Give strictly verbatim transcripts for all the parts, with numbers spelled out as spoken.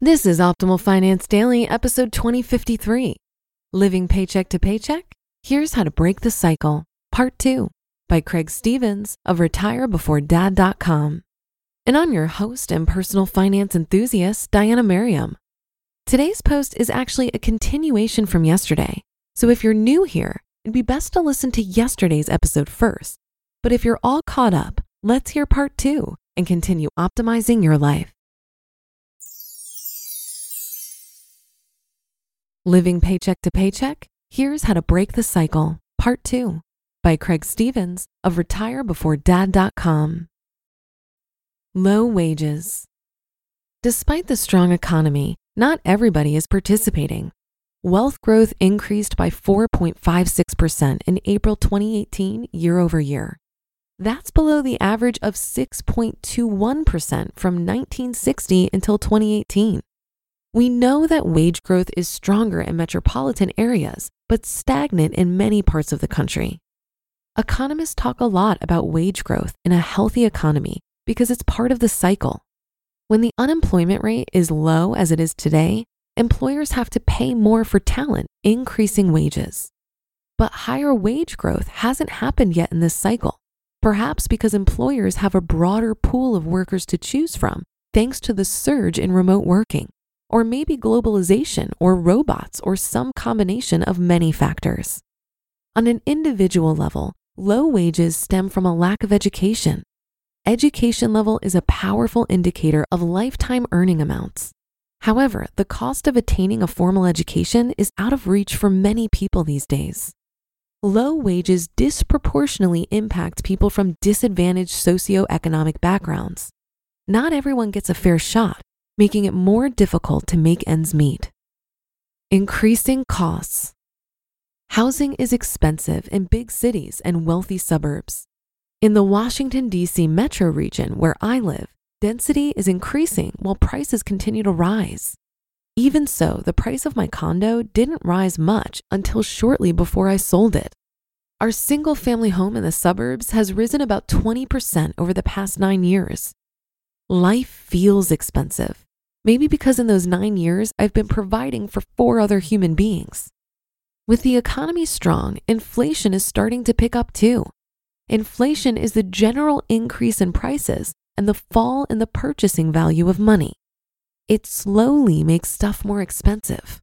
This is Optimal Finance Daily, episode twenty fifty-three, Living Paycheck to Paycheck, Here's How to Break the Cycle, part two, by Craig Stevens of Retire Before Dad dot com. And I'm your host and personal finance enthusiast, Diana Merriam. Today's post is actually a continuation from yesterday, so if you're new here, it'd be best to listen to yesterday's episode first. But if you're all caught up, let's hear part two and continue optimizing your life. Living Paycheck to Paycheck, Here's How to Break the Cycle, Part two, by Craig Stevens of Retire Before Dad dot com. Low wages. Despite the strong economy, not everybody is participating. Wealth growth increased by four point five six percent in April twenty eighteen year over year. That's below the average of six point two one percent from nineteen sixty until twenty eighteen. We know that wage growth is stronger in metropolitan areas, but stagnant in many parts of the country. Economists talk a lot about wage growth in a healthy economy because it's part of the cycle. When the unemployment rate is low as it is today, employers have to pay more for talent, increasing wages. But higher wage growth hasn't happened yet in this cycle, perhaps because employers have a broader pool of workers to choose from thanks to the surge in remote working, or maybe globalization or robots or some combination of many factors. On an individual level, low wages stem from a lack of education. Education level is a powerful indicator of lifetime earning amounts. However, the cost of attaining a formal education is out of reach for many people these days. Low wages disproportionately impact people from disadvantaged socioeconomic backgrounds. Not everyone gets a fair shot, making it more difficult to make ends meet. Increasing costs. Housing is expensive in big cities and wealthy suburbs. In the Washington, D C metro region where I live, density is increasing while prices continue to rise. Even so, the price of my condo didn't rise much until shortly before I sold it. Our single-family home in the suburbs has risen about twenty percent over the past nine years. Life feels expensive. Maybe because in those nine years, I've been providing for four other human beings. With the economy strong, inflation is starting to pick up too. Inflation is the general increase in prices and the fall in the purchasing value of money. It slowly makes stuff more expensive.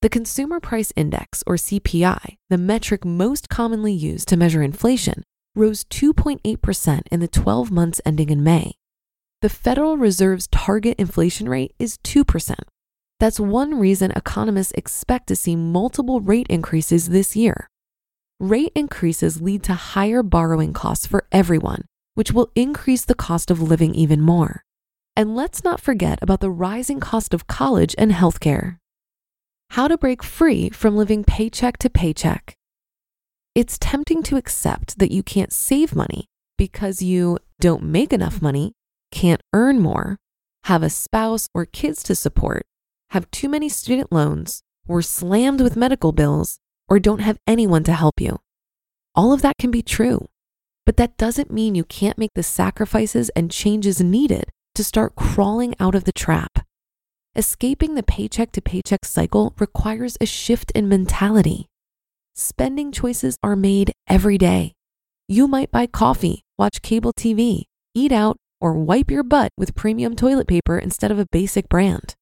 The Consumer Price Index, or C P I, the metric most commonly used to measure inflation, rose two point eight percent in the twelve months ending in May. The Federal Reserve's target inflation rate is two percent. That's one reason economists expect to see multiple rate increases this year. Rate increases lead to higher borrowing costs for everyone, which will increase the cost of living even more. And let's not forget about the rising cost of college and healthcare. How to break free from living paycheck to paycheck. It's tempting to accept that you can't save money because you don't make enough money, can't earn more, have a spouse or kids to support, have too many student loans, were slammed with medical bills, or don't have anyone to help you. All of that can be true, but that doesn't mean you can't make the sacrifices and changes needed to start crawling out of the trap. Escaping the paycheck to paycheck cycle requires a shift in mentality. Spending choices are made every day. You might buy coffee, watch cable T V, eat out, or wipe your butt with premium toilet paper instead of a basic brand.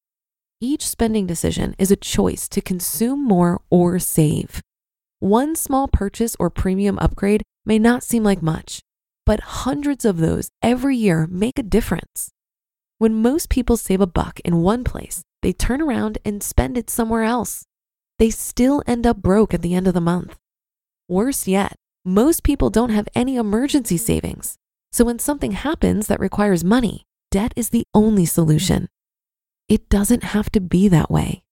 Each spending decision is a choice to consume more or save. One small purchase or premium upgrade may not seem like much, but hundreds of those every year make a difference. When most people save a buck in one place, they turn around and spend it somewhere else. They still end up broke at the end of the month. Worse yet, most people don't have any emergency savings. So when something happens that requires money, debt is the only solution. It doesn't have to be that way.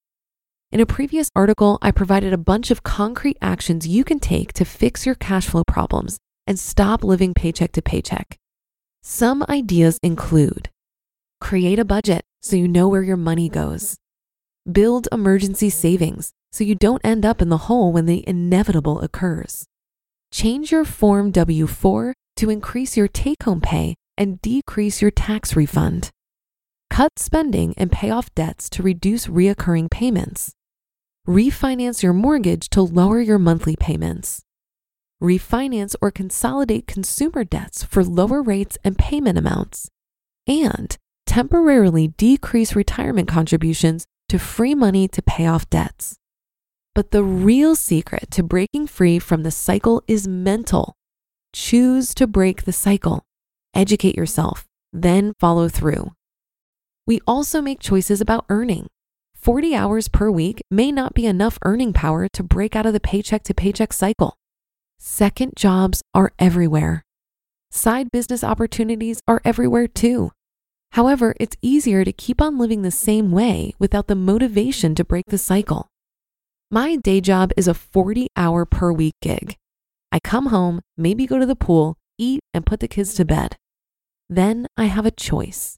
In a previous article, I provided a bunch of concrete actions you can take to fix your cash flow problems and stop living paycheck to paycheck. Some ideas include: create a budget so you know where your money goes. Build emergency savings so you don't end up in the hole when the inevitable occurs. Change your Form W four to increase your take-home pay and decrease your tax refund. Cut spending and pay off debts to reduce reoccurring payments. Refinance your mortgage to lower your monthly payments. Refinance or consolidate consumer debts for lower rates and payment amounts. And temporarily decrease retirement contributions to free money to pay off debts. But the real secret to breaking free from the cycle is mental. Choose to break the cycle. Educate yourself, then follow through. We also make choices about earning. forty hours per week may not be enough earning power to break out of the paycheck to paycheck cycle. Second jobs are everywhere. Side business opportunities are everywhere too. However, it's easier to keep on living the same way without the motivation to break the cycle. My day job is a forty hour per week gig. I come home, maybe go to the pool, eat, and put the kids to bed. Then I have a choice.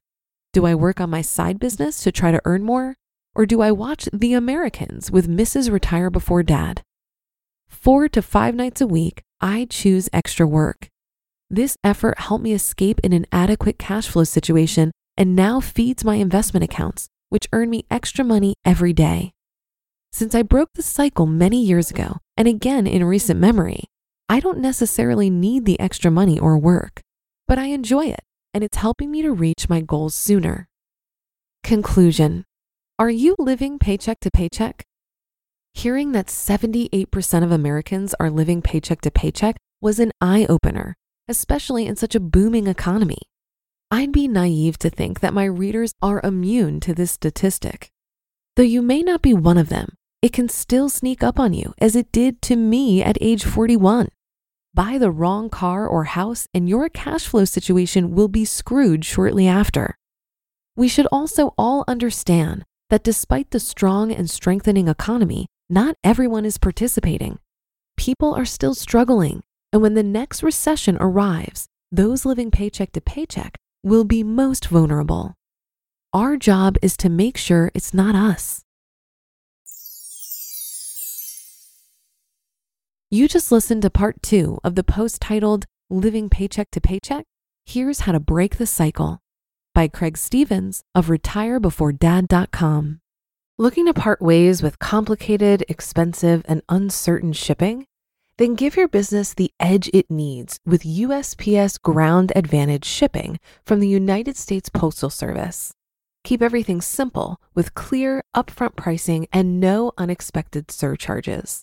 Do I work on my side business to try to earn more? Or do I watch The Americans with Missus Retire Before Dad? Four to five nights a week, I choose extra work. This effort helped me escape an inadequate cash flow situation and now feeds my investment accounts, which earn me extra money every day. Since I broke the cycle many years ago, and again in recent memory, I don't necessarily need the extra money or work, but I enjoy it, and it's helping me to reach my goals sooner. Conclusion. Are you living paycheck to paycheck? Hearing that seventy-eight percent of Americans are living paycheck to paycheck was an eye-opener, especially in such a booming economy. I'd be naive to think that my readers are immune to this statistic. Though you may not be one of them, it can still sneak up on you, as it did to me at age forty-one. Buy the wrong car or house, and your cash flow situation will be screwed shortly after. We should also all understand that despite the strong and strengthening economy, not everyone is participating. People are still struggling, and when the next recession arrives, those living paycheck to paycheck will be most vulnerable. Our job is to make sure it's not us. You just listened to part two of the post titled Living Paycheck to Paycheck, Here's How to Break the Cycle by Craig Stevens of Retire Before Dad dot com. Looking to part ways with complicated, expensive, and uncertain shipping? Then give your business the edge it needs with U S P S Ground Advantage shipping from the United States Postal Service. Keep everything simple with clear, upfront pricing and no unexpected surcharges.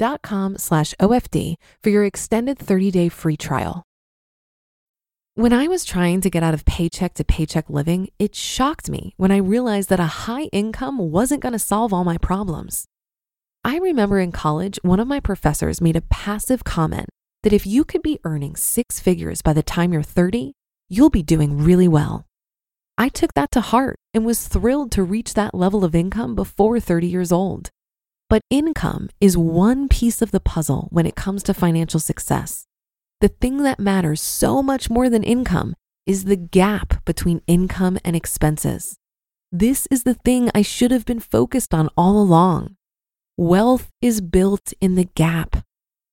dot com slash OFD for your extended thirty-day free trial. When I was trying to get out of paycheck to paycheck living, it shocked me when I realized that a high income wasn't going to solve all my problems. I remember in college, one of my professors made a passive comment that if you could be earning six figures by the time you're thirty, you'll be doing really well. I took that to heart and was thrilled to reach that level of income before thirty years old. But income is one piece of the puzzle when it comes to financial success. The thing that matters so much more than income is the gap between income and expenses. This is the thing I should have been focused on all along. Wealth is built in the gap.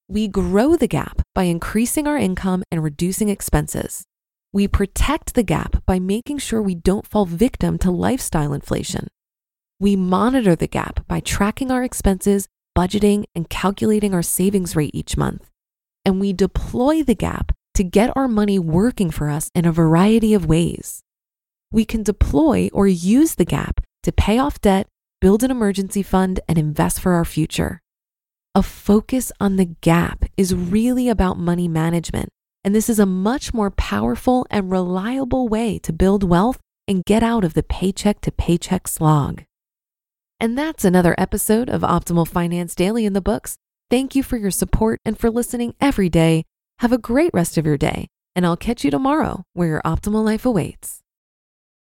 We grow the gap by increasing our income and reducing expenses. We protect the gap by making sure we don't fall victim to lifestyle inflation. We monitor the gap by tracking our expenses, budgeting, and calculating our savings rate each month. And we deploy the gap to get our money working for us in a variety of ways. We can deploy or use the gap to pay off debt, build an emergency fund, and invest for our future. A focus on the gap is really about money management, and this is a much more powerful and reliable way to build wealth and get out of the paycheck to paycheck slog. And that's another episode of Optimal Finance Daily in the books. Thank you for your support and for listening every day. Have a great rest of your day, and I'll catch you tomorrow where your optimal life awaits.